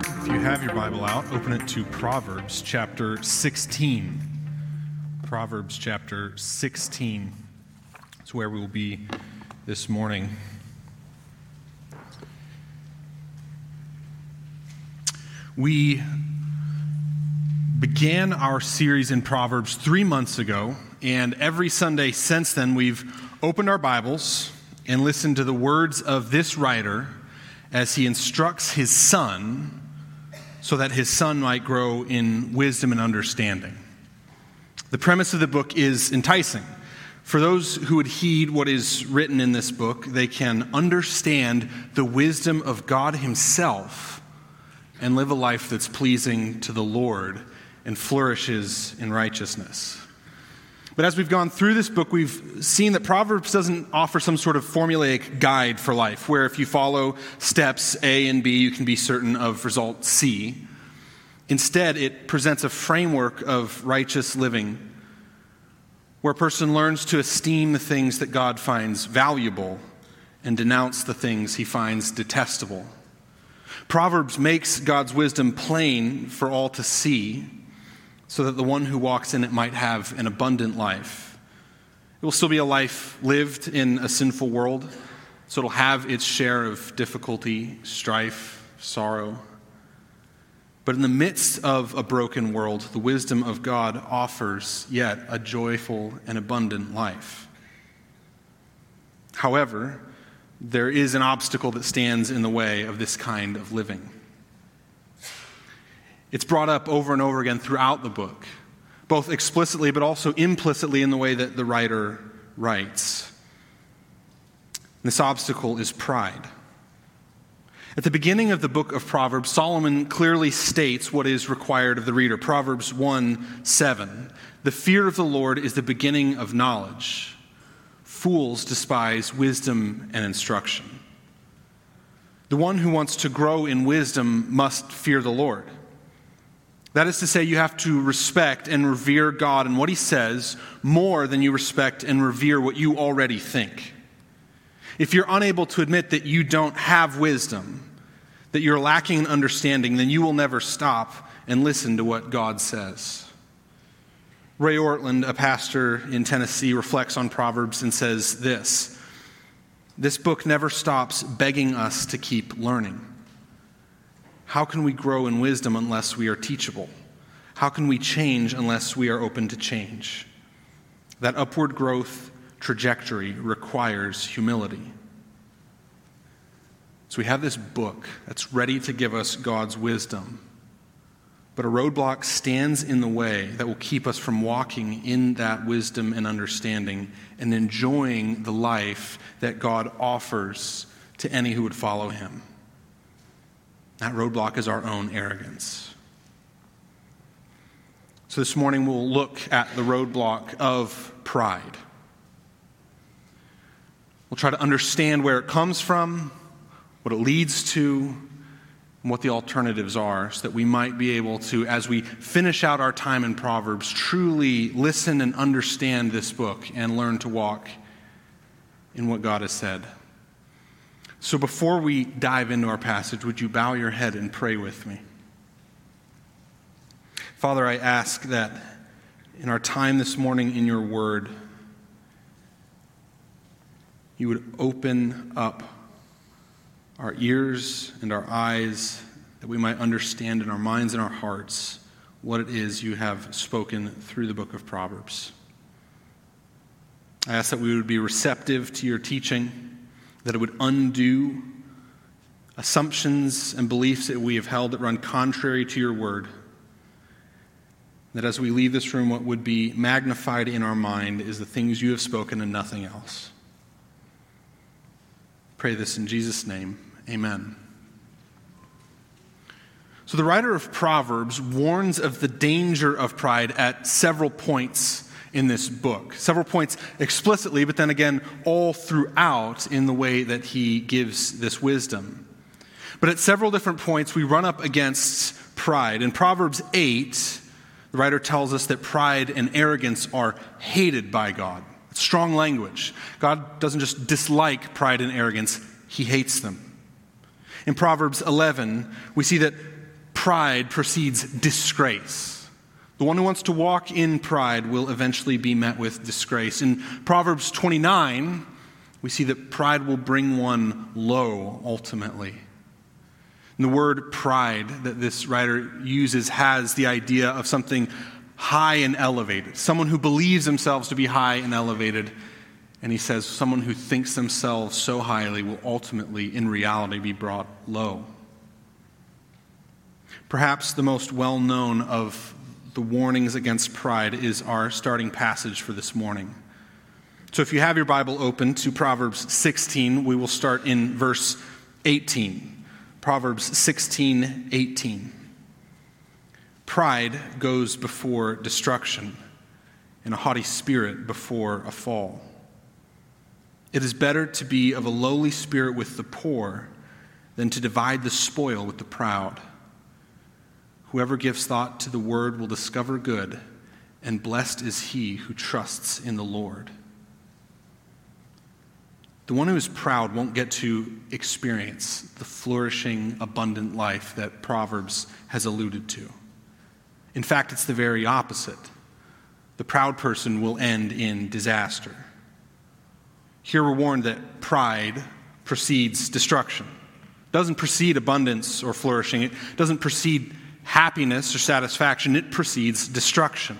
If you have your Bible out, open it to Proverbs chapter 16. Proverbs chapter 16 is where we will be this morning. We began our series in Proverbs 3 months ago, and every Sunday since then we've opened our Bibles and listened to the words of this writer as he instructs his son so that his son might grow in wisdom and understanding. The premise of the book is enticing. For those who would heed what is written in this book, they can understand the wisdom of God himself and live a life that's pleasing to the Lord and flourishes in righteousness. But as we've gone through this book, we've seen that Proverbs doesn't offer some sort of formulaic guide for life, where if you follow steps A and B, you can be certain of result C. Instead, it presents a framework of righteous living, where a person learns to esteem the things that God finds valuable and denounce the things he finds detestable. Proverbs makes God's wisdom plain for all to see, so that the one who walks in it might have an abundant life. It will still be a life lived in a sinful world, so it'll have its share of difficulty, strife, sorrow. But in the midst of a broken world, the wisdom of God offers yet a joyful and abundant life. However, there is an obstacle that stands in the way of this kind of living. It's brought up over and over again throughout the book, both explicitly but also implicitly in the way that the writer writes. This obstacle is pride. At the beginning of the book of Proverbs, Solomon clearly states what is required of the reader. Proverbs 1:7, "The fear of the Lord is the beginning of knowledge. Fools despise wisdom and instruction." The one who wants to grow in wisdom must fear the Lord. That is to say, you have to respect and revere God and what he says more than you respect and revere what you already think. If you're unable to admit that you don't have wisdom, that you're lacking in understanding, then you will never stop and listen to what God says. Ray Ortland, a pastor in Tennessee, reflects on Proverbs and says this: "This book never stops begging us to keep learning. How can we grow in wisdom unless we are teachable? How can we change unless we are open to change? That upward growth trajectory requires humility." So we have this book that's ready to give us God's wisdom, but a roadblock stands in the way that will keep us from walking in that wisdom and understanding and enjoying the life that God offers to any who would follow him. That roadblock is our own arrogance. So this morning we'll look at the roadblock of pride. We'll try to understand where it comes from, what it leads to, and what the alternatives are, so that we might be able to, as we finish out our time in Proverbs, truly listen and understand this book and learn to walk in what God has said. So before we dive into our passage, would you bow your head and pray with me? Father, I ask that in our time this morning in your word, you would open up our ears and our eyes, that we might understand in our minds and our hearts what it is you have spoken through the book of Proverbs. I ask that we would be receptive to your teaching, that it would undo assumptions and beliefs that we have held that run contrary to your word, that as we leave this room, what would be magnified in our mind is the things you have spoken and nothing else. Pray this in Jesus' name. Amen. So the writer of Proverbs warns of the danger of pride at several points in this book. Several points explicitly, but then again all throughout in the way that he gives this wisdom. But at several different points we run up against pride. In Proverbs 8, the writer tells us that pride and arrogance are hated by God. It's strong language. God doesn't just dislike pride and arrogance, he hates them. In Proverbs 11, we see that pride precedes disgrace. The one who wants to walk in pride will eventually be met with disgrace. In Proverbs 29, we see that pride will bring one low ultimately. And the word pride that this writer uses has the idea of something high and elevated, someone who believes themselves to be high and elevated. And he says someone who thinks themselves so highly will ultimately, in reality, be brought low. Perhaps the most well-known of the warnings against pride is our starting passage for this morning. So if you have your Bible open to Proverbs 16, we will start in verse 18. Proverbs 16, 18. Pride goes before destruction, and a haughty spirit before a fall. It is better to be of a lowly spirit with the poor than to divide the spoil with the proud. Whoever gives thought to the word will discover good, and blessed is he who trusts in the Lord. The one who is proud won't get to experience the flourishing, abundant life that Proverbs has alluded to. In fact, it's the very opposite. The proud person will end in disaster. Here we're warned that pride precedes destruction. It doesn't precede abundance or flourishing. It doesn't precede happiness or satisfaction. It precedes destruction.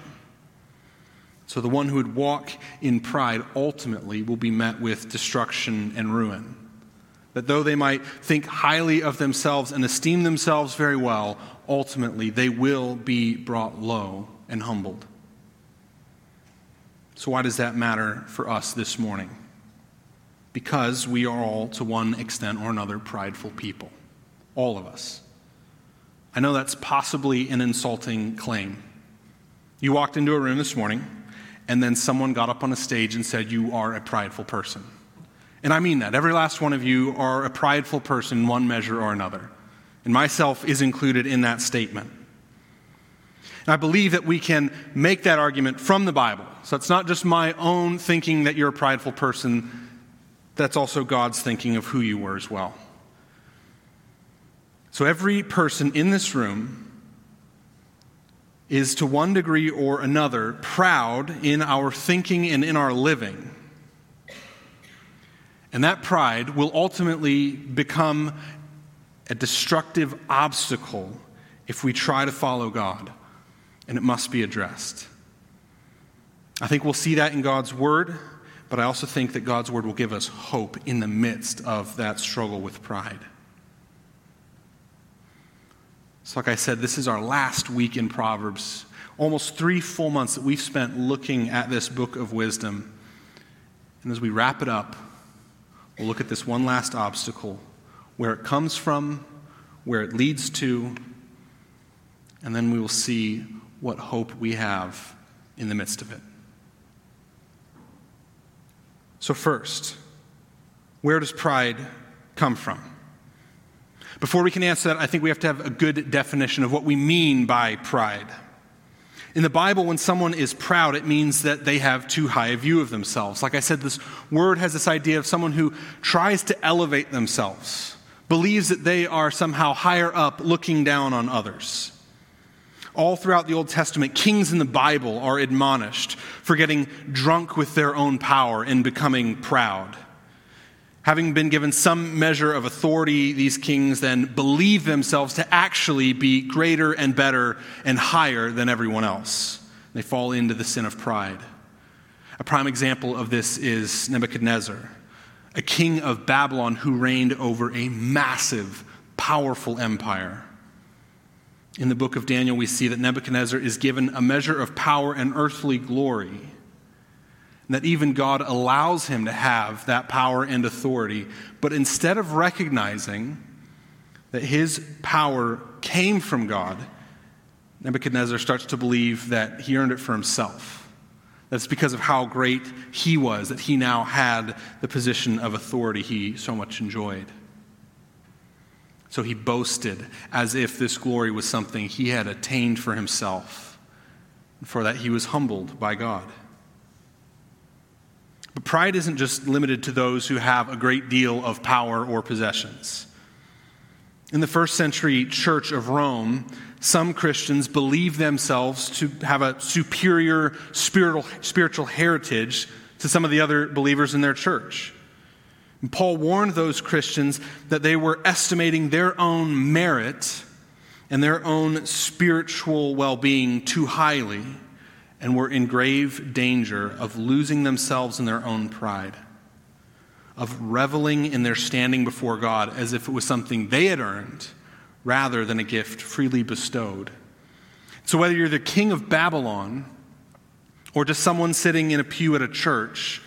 So the one who would walk in pride ultimately will be met with destruction and ruin. That though they might think highly of themselves and esteem themselves very well, ultimately they will be brought low and humbled. So why does that matter for us this morning? Because we are all, to one extent or another, prideful people. All of us. I know that's possibly an insulting claim. You walked into a room this morning, and then someone got up on a stage and said, "You are a prideful person." And I mean that. Every last one of you are a prideful person in one measure or another. And myself is included in that statement. And I believe that we can make that argument from the Bible. So it's not just my own thinking that you're a prideful person. That's also God's thinking of who you were as well. So every person in this room is to one degree or another proud in our thinking and in our living. And that pride will ultimately become a destructive obstacle if we try to follow God, and it must be addressed. I think we'll see that in God's word. But I also think that God's word will give us hope in the midst of that struggle with pride. So like I said, this is our last week in Proverbs. Almost 3 full months that we've spent looking at this book of wisdom. And as we wrap it up, we'll look at this one last obstacle, where it comes from, where it leads to, and then we will see what hope we have in the midst of it. So first, where does pride come from? Before we can answer that, I think we have to have a good definition of what we mean by pride. In the Bible, when someone is proud, it means that they have too high a view of themselves. Like I said, this word has this idea of someone who tries to elevate themselves, believes that they are somehow higher up, looking down on others. All throughout the Old Testament, kings in the Bible are admonished for getting drunk with their own power and becoming proud. Having been given some measure of authority, these kings then believe themselves to actually be greater and better and higher than everyone else. They fall into the sin of pride. A prime example of this is Nebuchadnezzar, a king of Babylon who reigned over a massive, powerful empire. In the book of Daniel, we see that Nebuchadnezzar is given a measure of power and earthly glory, and that even God allows him to have that power and authority. But instead of recognizing that his power came from God, Nebuchadnezzar starts to believe that he earned it for himself. That's because of how great he was, that he now had the position of authority he so much enjoyed. So he boasted as if this glory was something he had attained for himself. And for that, he was humbled by God. But pride isn't just limited to those who have a great deal of power or possessions. In the first century church of Rome, some Christians believed themselves to have a superior spiritual heritage to some of the other believers in their church. And Paul warned those Christians that they were estimating their own merit and their own spiritual well-being too highly and were in grave danger of losing themselves in their own pride, of reveling in their standing before God as if it was something they had earned rather than a gift freely bestowed. So whether you're the king of Babylon or just someone sitting in a pew at a church,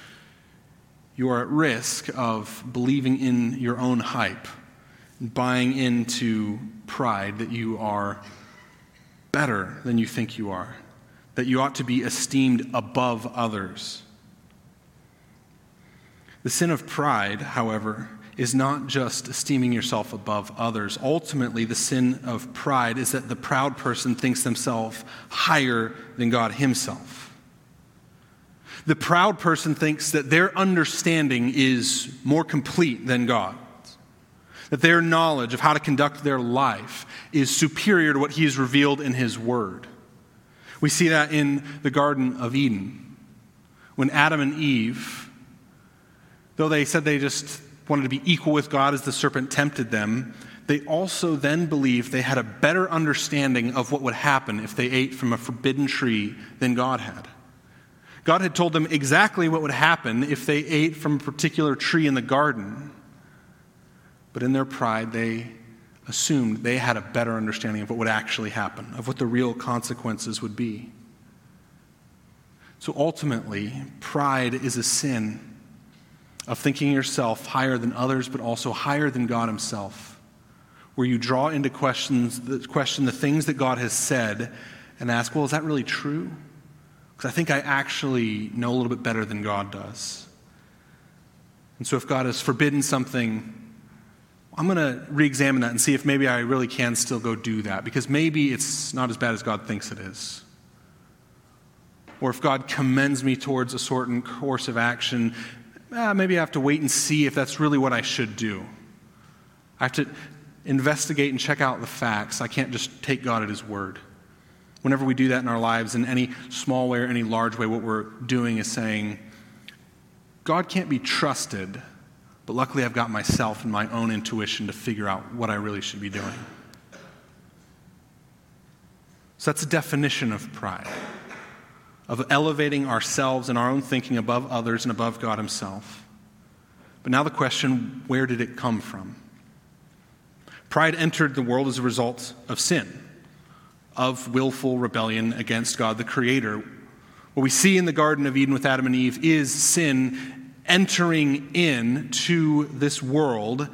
you are at risk of believing in your own hype and buying into pride that you are better than you think you are, that you ought to be esteemed above others. The sin of pride, however, is not just esteeming yourself above others. Ultimately, the sin of pride is that the proud person thinks themselves higher than God himself. The proud person thinks that their understanding is more complete than God's, that their knowledge of how to conduct their life is superior to what he has revealed in his word. We see that in the Garden of Eden, when Adam and Eve, though they said they just wanted to be equal with God as the serpent tempted them, they also then believed they had a better understanding of what would happen if they ate from a forbidden tree than God had. God had told them exactly what would happen if they ate from a particular tree in the garden. But in their pride, they assumed they had a better understanding of what would actually happen, of what the real consequences would be. So ultimately, pride is a sin of thinking yourself higher than others, but also higher than God himself, where you draw into question the things that God has said and ask, well, is that really true? Because I think I actually know a little bit better than God does. And so if God has forbidden something, I'm going to reexamine that and see if maybe I really can still go do that, because maybe it's not as bad as God thinks it is. Or if God commends me towards a certain course of action, maybe I have to wait and see if that's really what I should do. I have to investigate and check out the facts. I can't just take God at his word. Whenever we do that in our lives, in any small way or any large way, what we're doing is saying, God can't be trusted, but luckily I've got myself and my own intuition to figure out what I really should be doing. So that's a definition of pride, of elevating ourselves and our own thinking above others and above God himself. But now the question, where did it come from? Pride entered the world as a result of sin, of willful rebellion against God the Creator. What we see in the Garden of Eden with Adam and Eve is sin entering into this world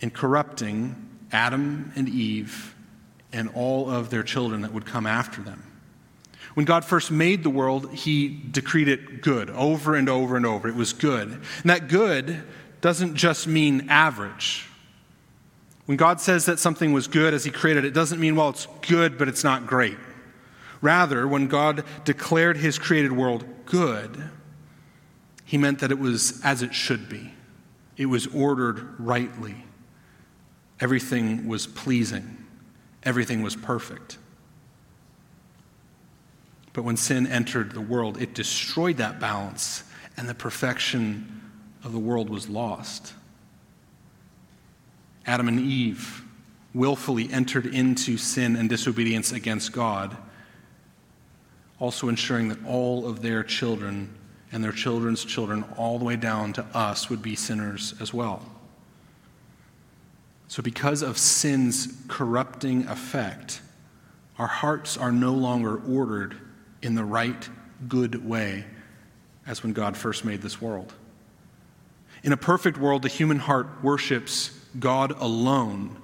and corrupting Adam and Eve and all of their children that would come after them. When God first made the world, he decreed it good over and over and over. It was good. And that good doesn't just mean average. When God says that something was good as he created it, doesn't mean, well, it's good, but it's not great. Rather, when God declared his created world good, he meant that it was as it should be. It was ordered rightly. Everything was pleasing. Everything was perfect. But when sin entered the world, it destroyed that balance, and the perfection of the world was lost. Adam and Eve willfully entered into sin and disobedience against God, also ensuring that all of their children and their children's children, all the way down to us, would be sinners as well. So because of sin's corrupting effect, our hearts are no longer ordered in the right, good way as when God first made this world. In a perfect world, the human heart worships God alone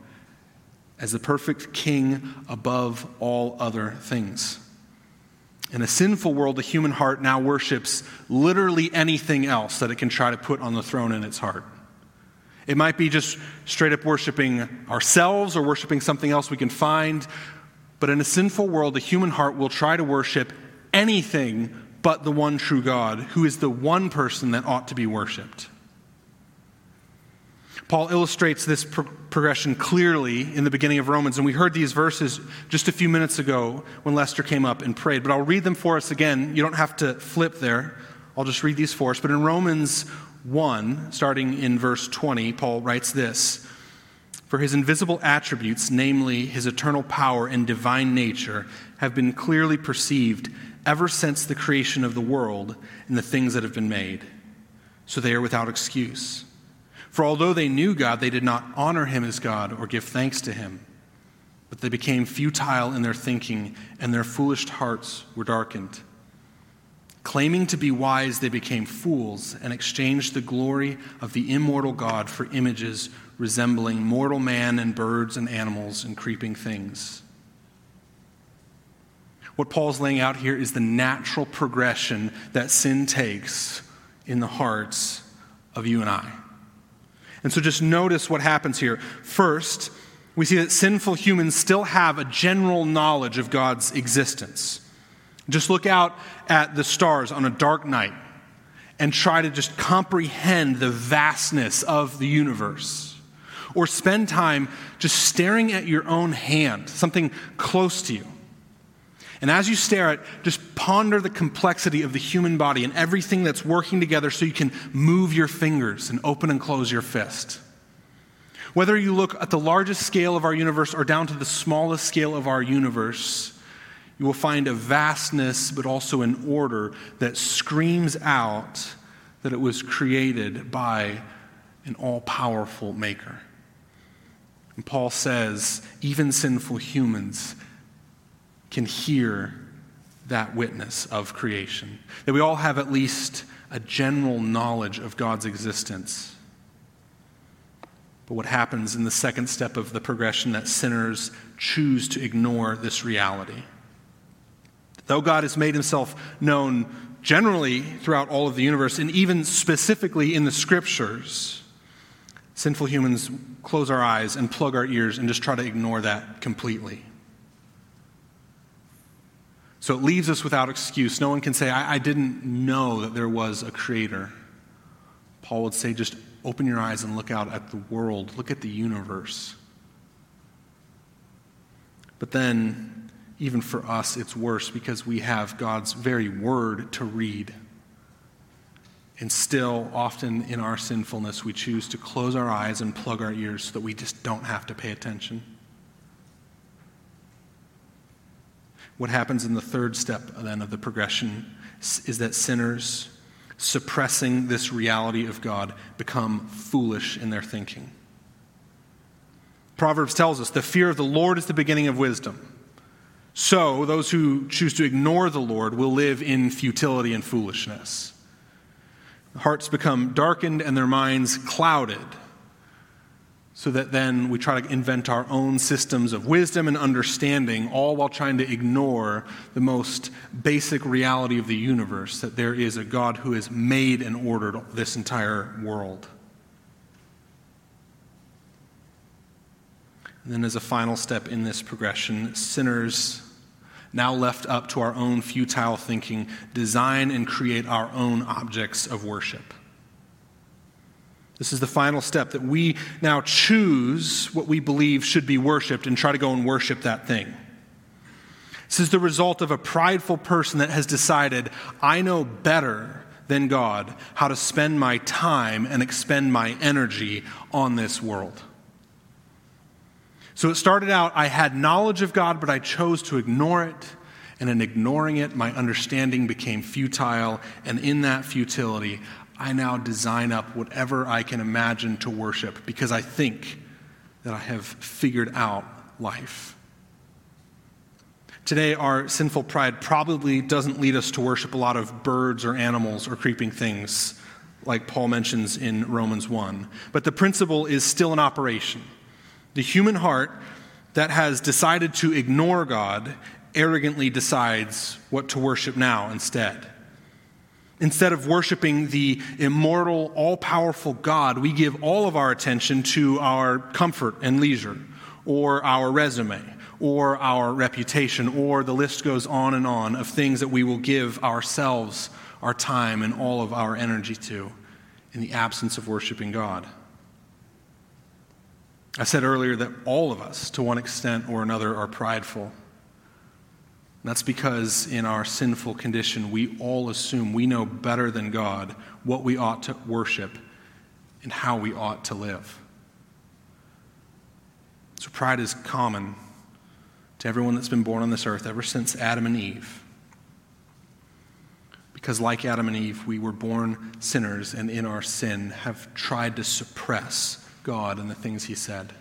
as the perfect king above all other things. In a sinful world, the human heart now worships literally anything else that it can try to put on the throne in its heart. It might be just straight up worshiping ourselves or worshiping something else we can find. But in a sinful world, the human heart will try to worship anything but the one true God, who is the one person that ought to be worshipped. Paul illustrates this progression clearly in the beginning of Romans, and we heard these verses just a few minutes ago when Lester came up and prayed, but I'll read them for us again. You don't have to flip there. I'll just read these for us. But in Romans 1, starting in verse 20, Paul writes this: "For his invisible attributes, namely his eternal power and divine nature, have been clearly perceived ever since the creation of the world and the things that have been made. So they are without excuse. For although they knew God, they did not honor him as God or give thanks to him. But they became futile in their thinking, and their foolish hearts were darkened. Claiming to be wise, they became fools and exchanged the glory of the immortal God for images resembling mortal man and birds and animals and creeping things." What Paul's laying out here is the natural progression that sin takes in the hearts of you and I. And so just notice what happens here. First, we see that sinful humans still have a general knowledge of God's existence. Just look out at the stars on a dark night and try to just comprehend the vastness of the universe. Or spend time just staring at your own hand, something close to you. And as you stare at, just ponder the complexity of the human body and everything that's working together so you can move your fingers and open and close your fist. Whether you look at the largest scale of our universe or down to the smallest scale of our universe, you will find a vastness, but also an order that screams out that it was created by an all-powerful maker. And Paul says, even sinful humans can hear that witness of creation, that we all have at least a general knowledge of God's existence. But what happens in the second step of the progression that sinners choose to ignore this reality? Though God has made himself known generally throughout all of the universe, and even specifically in the scriptures, sinful humans close our eyes and plug our ears and just try to ignore that completely. So it leaves us without excuse. No one can say, I didn't know that there was a creator. Paul would say, just open your eyes and look out at the world. Look at the universe. But then, even for us, it's worse because we have God's very word to read. And still, often in our sinfulness, we choose to close our eyes and plug our ears so that we just don't have to pay attention. What happens in the third step, then, of the progression is that sinners, suppressing this reality of God, become foolish in their thinking. Proverbs tells us, "The fear of the Lord is the beginning of wisdom. So those who choose to ignore the Lord will live in futility and foolishness." Hearts become darkened and their minds clouded, so that then we try to invent our own systems of wisdom and understanding, all while trying to ignore the most basic reality of the universe, that there is a God who has made and ordered this entire world. And then as a final step in this progression, sinners, now left up to our own futile thinking, design and create our own objects of worship. This is the final step, that we now choose what we believe should be worshipped and try to go and worship that thing. This is the result of a prideful person that has decided, I know better than God how to spend my time and expend my energy on this world. So it started out, I had knowledge of God, but I chose to ignore it. And in ignoring it, my understanding became futile. And in that futility, I now design up whatever I can imagine to worship because I think that I have figured out life. Today, our sinful pride probably doesn't lead us to worship a lot of birds or animals or creeping things, like Paul mentions in Romans 1. But the principle is still in operation. The human heart that has decided to ignore God arrogantly decides what to worship now instead. Instead of worshiping the immortal, all-powerful God, we give all of our attention to our comfort and leisure, or our resume, or our reputation, or the list goes on and on of things that we will give ourselves, our time, and all of our energy to in the absence of worshiping God. I said earlier that all of us, to one extent or another, are prideful. And that's because in our sinful condition, we all assume we know better than God what we ought to worship and how we ought to live. So pride is common to everyone that's been born on this earth ever since Adam and Eve. Because like Adam and Eve, we were born sinners and in our sin have tried to suppress God and the things he said.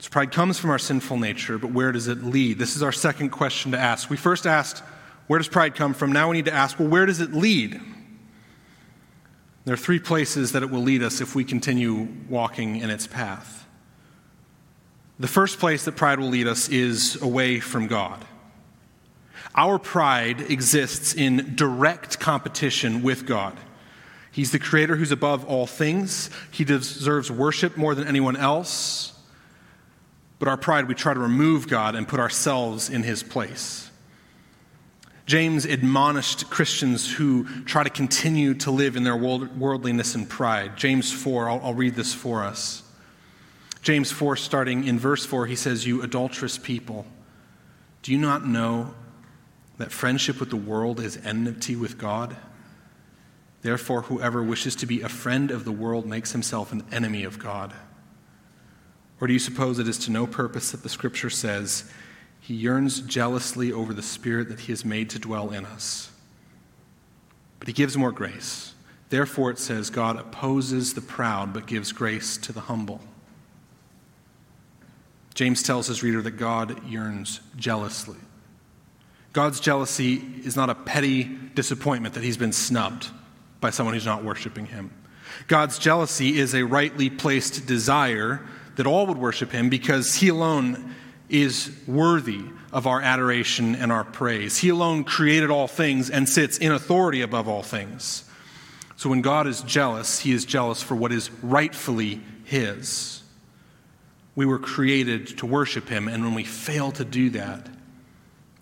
So pride comes from our sinful nature, but where does it lead? This is our second question to ask. We first asked, where does pride come from? Now we need to ask, well, where does it lead? There are three places that it will lead us if we continue walking in its path. The first place that pride will lead us is away from God. Our pride exists in direct competition with God. He's the creator who's above all things. He deserves worship more than anyone else. But our pride, we try to remove God and put ourselves in his place. James admonished Christians who try to continue to live in their worldliness and pride. James 4, I'll read this for us. James 4, starting in verse 4, he says, "You adulterous people, do you not know that friendship with the world is enmity with God? Therefore, whoever wishes to be a friend of the world makes himself an enemy of God. Or do you suppose it is to no purpose that the Scripture says, he yearns jealously over the Spirit that he has made to dwell in us. But he gives more grace. Therefore, it says, God opposes the proud, but gives grace to the humble." James tells his reader that God yearns jealously. God's jealousy is not a petty disappointment that he's been snubbed by someone who's not worshiping him. God's jealousy is a rightly placed desire that all would worship him because he alone is worthy of our adoration and our praise. He alone created all things and sits in authority above all things. So when God is jealous, he is jealous for what is rightfully his. We were created to worship him, and when we fail to do that,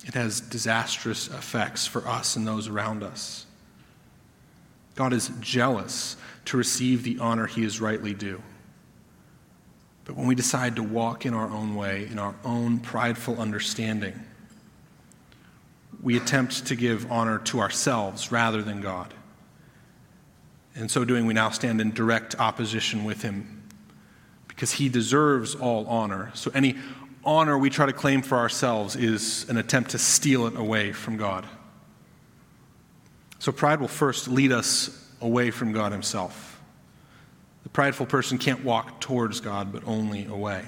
it has disastrous effects for us and those around us. God is jealous to receive the honor he is rightly due. But when we decide to walk in our own way, in our own prideful understanding, we attempt to give honor to ourselves rather than God. In so doing, we now stand in direct opposition with him because he deserves all honor. So any honor we try to claim for ourselves is an attempt to steal it away from God. So pride will first lead us away from God himself. The prideful person can't walk towards God, but only away.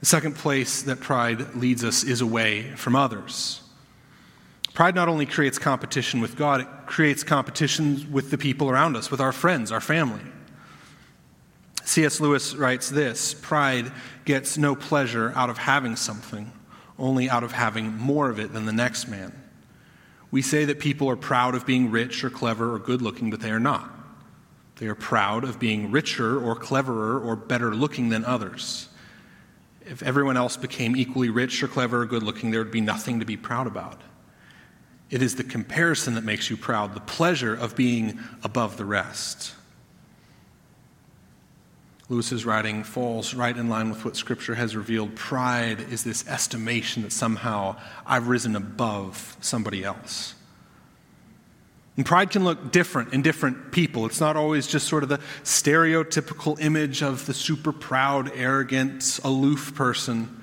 The second place that pride leads us is away from others. Pride not only creates competition with God, it creates competition with the people around us, with our friends, our family. C.S. Lewis writes this, "Pride gets no pleasure out of having something, only out of having more of it than the next man. We say that people are proud of being rich or clever or good-looking, but they are not. They are proud of being richer or cleverer or better looking than others. If everyone else became equally rich or clever or good looking, there would be nothing to be proud about. It is the comparison that makes you proud, the pleasure of being above the rest." Lewis's writing falls right in line with what Scripture has revealed. Pride is this estimation that somehow I've risen above somebody else. And pride can look different in different people. It's not always just sort of the stereotypical image of the super proud, arrogant, aloof person.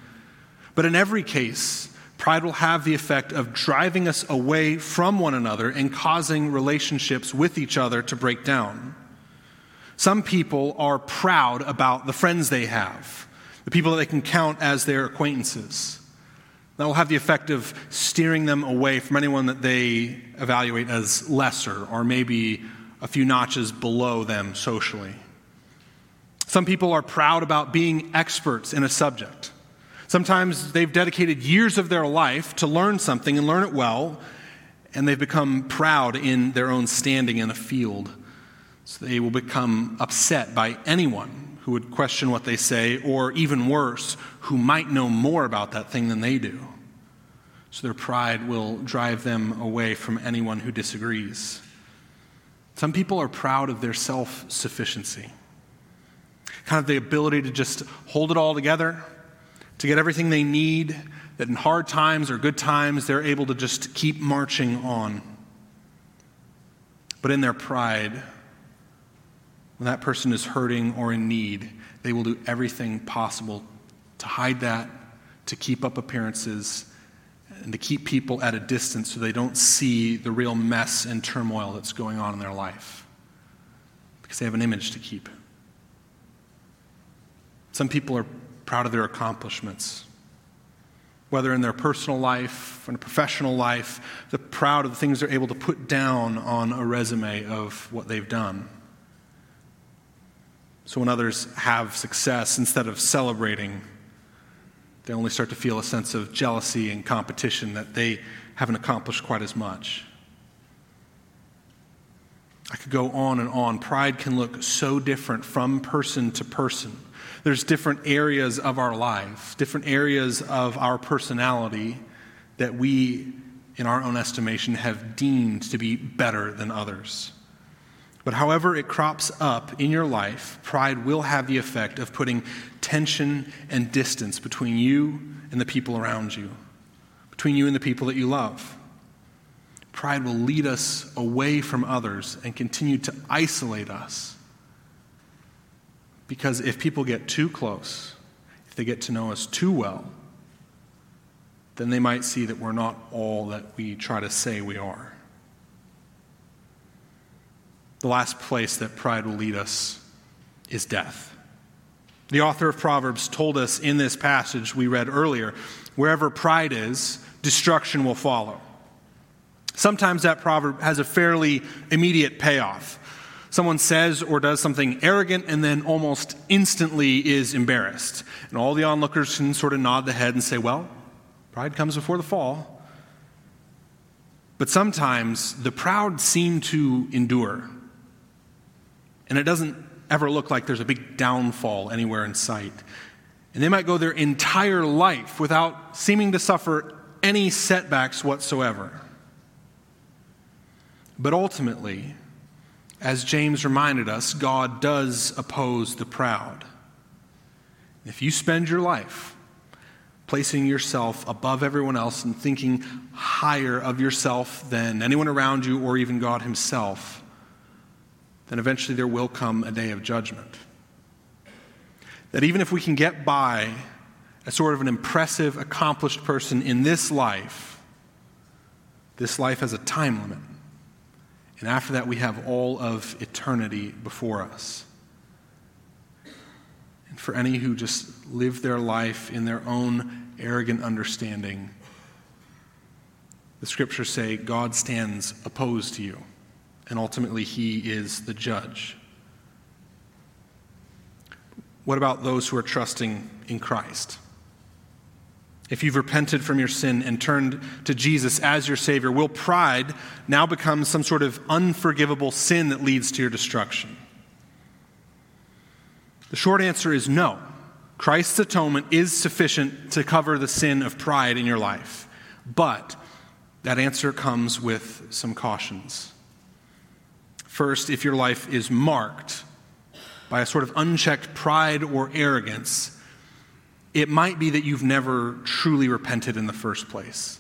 But in every case, pride will have the effect of driving us away from one another and causing relationships with each other to break down. Some people are proud about the friends they have, the people that they can count as their acquaintances. That will have the effect of steering them away from anyone that they evaluate as lesser or maybe a few notches below them socially. Some people are proud about being experts in a subject. Sometimes they've dedicated years of their life to learn something and learn it well, and they've become proud in their own standing in a field. So they will become upset by anyone who would question what they say, or even worse, who might know more about that thing than they do. So their pride will drive them away from anyone who disagrees. Some people are proud of their self-sufficiency, kind of the ability to just hold it all together, to get everything they need, that in hard times or good times, they're able to just keep marching on. But in their pride, when that person is hurting or in need, they will do everything possible to hide that, to keep up appearances, and to keep people at a distance so they don't see the real mess and turmoil that's going on in their life, because they have an image to keep. Some people are proud of their accomplishments, whether in their personal life or in a professional life. They're proud of the things they're able to put down on a resume of what they've done. So when others have success, instead of celebrating, they only start to feel a sense of jealousy and competition that they haven't accomplished quite as much. I could go on and on. Pride can look so different from person to person. There's different areas of our life, different areas of our personality that we, in our own estimation, have deemed to be better than others. But however it crops up in your life, pride will have the effect of putting tension and distance between you and the people around you, between you and the people that you love. Pride will lead us away from others and continue to isolate us. Because if people get too close, if they get to know us too well, then they might see that we're not all that we try to say we are. The last place that pride will lead us is death. The author of Proverbs told us in this passage we read earlier, wherever pride is, destruction will follow. Sometimes that proverb has a fairly immediate payoff. Someone says or does something arrogant and then almost instantly is embarrassed. And all the onlookers can sort of nod the head and say, well, pride comes before the fall. But sometimes the proud seem to endure. And it doesn't ever look like there's a big downfall anywhere in sight. And they might go their entire life without seeming to suffer any setbacks whatsoever. But ultimately, as James reminded us, God does oppose the proud. If you spend your life placing yourself above everyone else and thinking higher of yourself than anyone around you or even God himself, then eventually there will come a day of judgment. That even if we can get by as sort of an impressive, accomplished person in this life has a time limit. And after that, we have all of eternity before us. And for any who just live their life in their own arrogant understanding, the scriptures say God stands opposed to you, and ultimately he is the judge. What about those who are trusting in Christ? If you've repented from your sin and turned to Jesus as your Savior, will pride now become some sort of unforgivable sin that leads to your destruction? The short answer is no. Christ's atonement is sufficient to cover the sin of pride in your life. But that answer comes with some cautions. First, if your life is marked by a sort of unchecked pride or arrogance, it might be that you've never truly repented in the first place.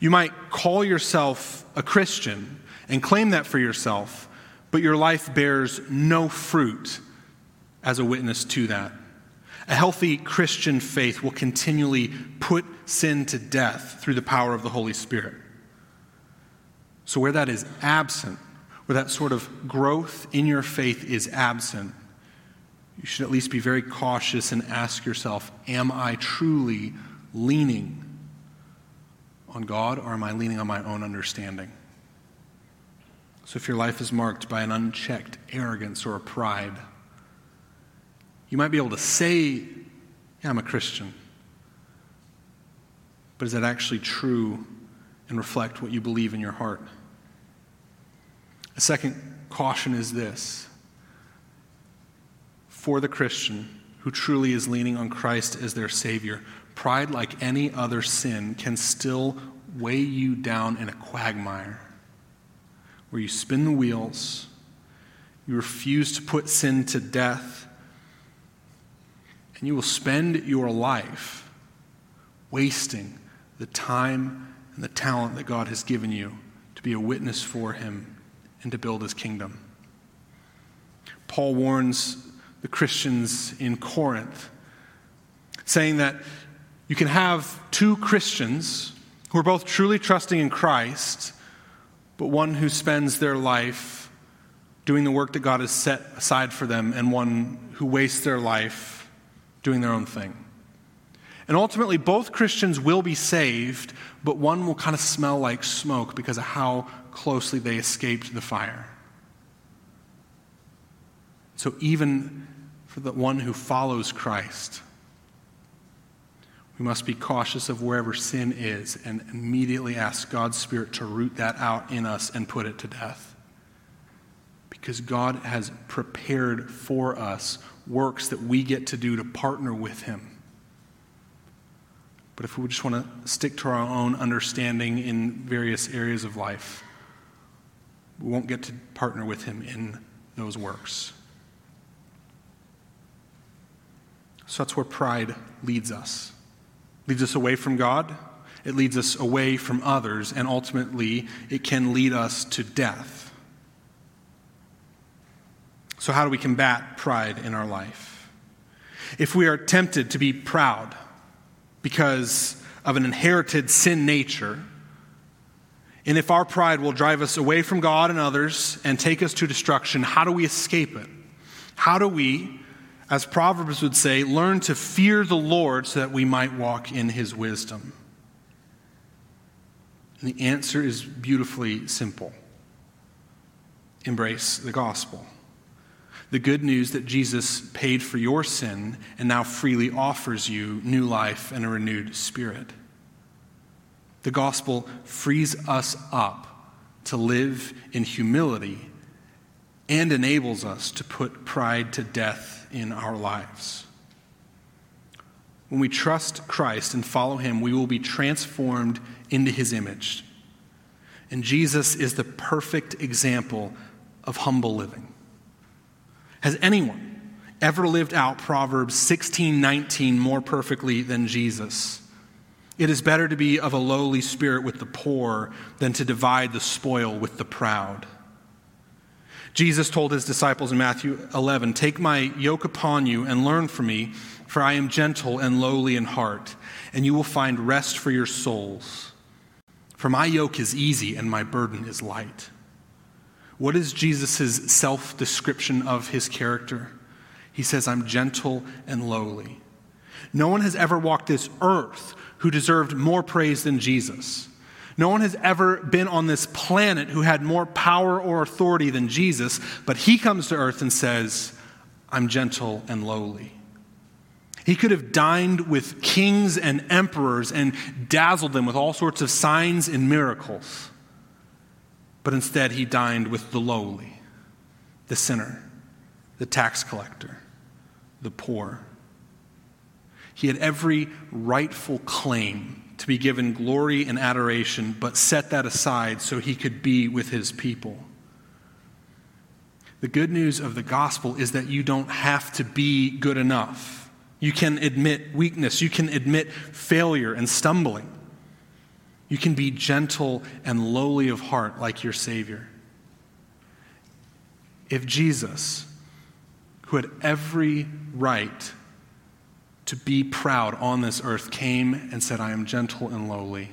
You might call yourself a Christian and claim that for yourself, but your life bears no fruit as a witness to that. A healthy Christian faith will continually put sin to death through the power of the Holy Spirit. So where that is absent, where that sort of growth in your faith is absent, you should at least be very cautious and ask yourself, am I truly leaning on God or am I leaning on my own understanding? So if your life is marked by an unchecked arrogance or a pride, you might be able to say, yeah, I'm a Christian. But is that actually true and reflect what you believe in your heart? A second caution is this. For the Christian who truly is leaning on Christ as their Savior, pride, like any other sin, can still weigh you down in a quagmire where you spin the wheels You refuse to put sin to death. And you will spend your life wasting the time and the talent that God has given you to be a witness for him and to build his kingdom. Paul warns the Christians in Corinth, saying that you can have two Christians who are both truly trusting in Christ, but one who spends their life doing the work that God has set aside for them, and one who wastes their life doing their own thing. And ultimately, both Christians will be saved, but one will kind of smell like smoke because of how closely they escaped the fire. So even for the one who follows Christ, we must be cautious of wherever sin is and immediately ask God's Spirit to root that out in us and put it to death. Because God has prepared for us works that we get to do to partner with him. But if we just want to stick to our own understanding in various areas of life, we won't get to partner with him in those works. So that's where pride leads us. It leads us away from God, it leads us away from others, and ultimately it can lead us to death. So how do we combat pride in our life? If we are tempted to be proud because of an inherited sin nature, and if our pride will drive us away from God and others and take us to destruction, how do we escape it? How do we, as Proverbs would say, learn to fear the Lord so that we might walk in his wisdom? And the answer is beautifully simple. Embrace the gospel. The good news that Jesus paid for your sin and now freely offers you new life and a renewed spirit. The gospel frees us up to live in humility and enables us to put pride to death in our lives. When we trust Christ and follow him, we will be transformed into his image. And Jesus is the perfect example of humble living. Has anyone ever lived out Proverbs 16:19 more perfectly than Jesus? It is better to be of a lowly spirit with the poor than to divide the spoil with the proud. Jesus told his disciples in Matthew 11, "Take my yoke upon you and learn from me, for I am gentle and lowly in heart, and you will find rest for your souls. For my yoke is easy and my burden is light." What is Jesus' self-description of his character? He says, "I'm gentle and lowly." No one has ever walked this earth who deserved more praise than Jesus. No one has ever been on this planet who had more power or authority than Jesus, but he comes to earth and says, "I'm gentle and lowly." He could have dined with kings and emperors and dazzled them with all sorts of signs and miracles, but instead he dined with the lowly, the sinner, the tax collector, the poor. He had every rightful claim to be given glory and adoration, but set that aside so he could be with his people. The good news of the gospel is that you don't have to be good enough. You can admit weakness. You can admit failure and stumbling. You can be gentle and lowly of heart like your Savior. If Jesus, who had every right to be proud on this earth, came and said, "I am gentle and lowly,"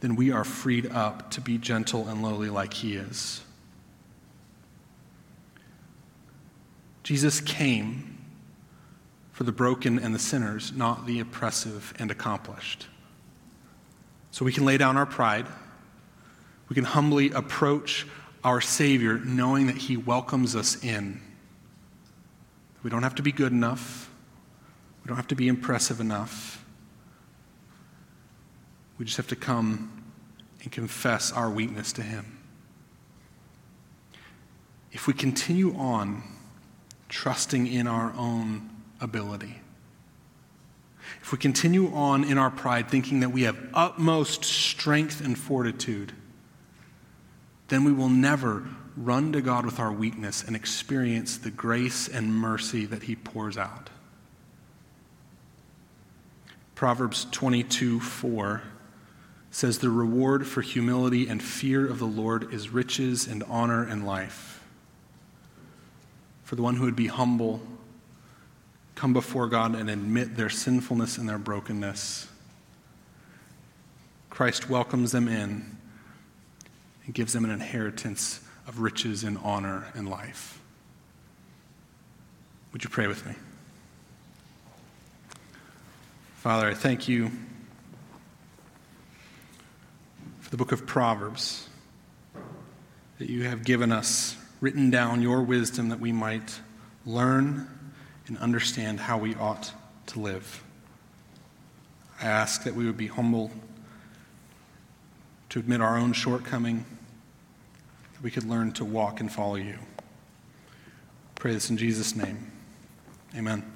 then we are freed up to be gentle and lowly like he is. Jesus came for the broken and the sinners, not the oppressive and accomplished. So we can lay down our pride. We can humbly approach our Savior knowing that he welcomes us in. We don't have to be good enough. We don't have to be impressive enough. We just have to come and confess our weakness to him. If we continue on trusting in our own ability, if we continue on in our pride thinking that we have utmost strength and fortitude, then we will never run to God with our weakness and experience the grace and mercy that he pours out. Proverbs 22:4 says, "The reward for humility and fear of the Lord is riches and honor and life." For the one who would be humble, come before God and admit their sinfulness and their brokenness, Christ welcomes them in and gives them an inheritance of riches and honor and life. Would you pray with me? Father, I thank you for the book of Proverbs, that you have given us written down your wisdom that we might learn and understand how we ought to live. I ask that we would be humble to admit our own shortcoming, that we could learn to walk and follow you. I pray this in Jesus' name. Amen.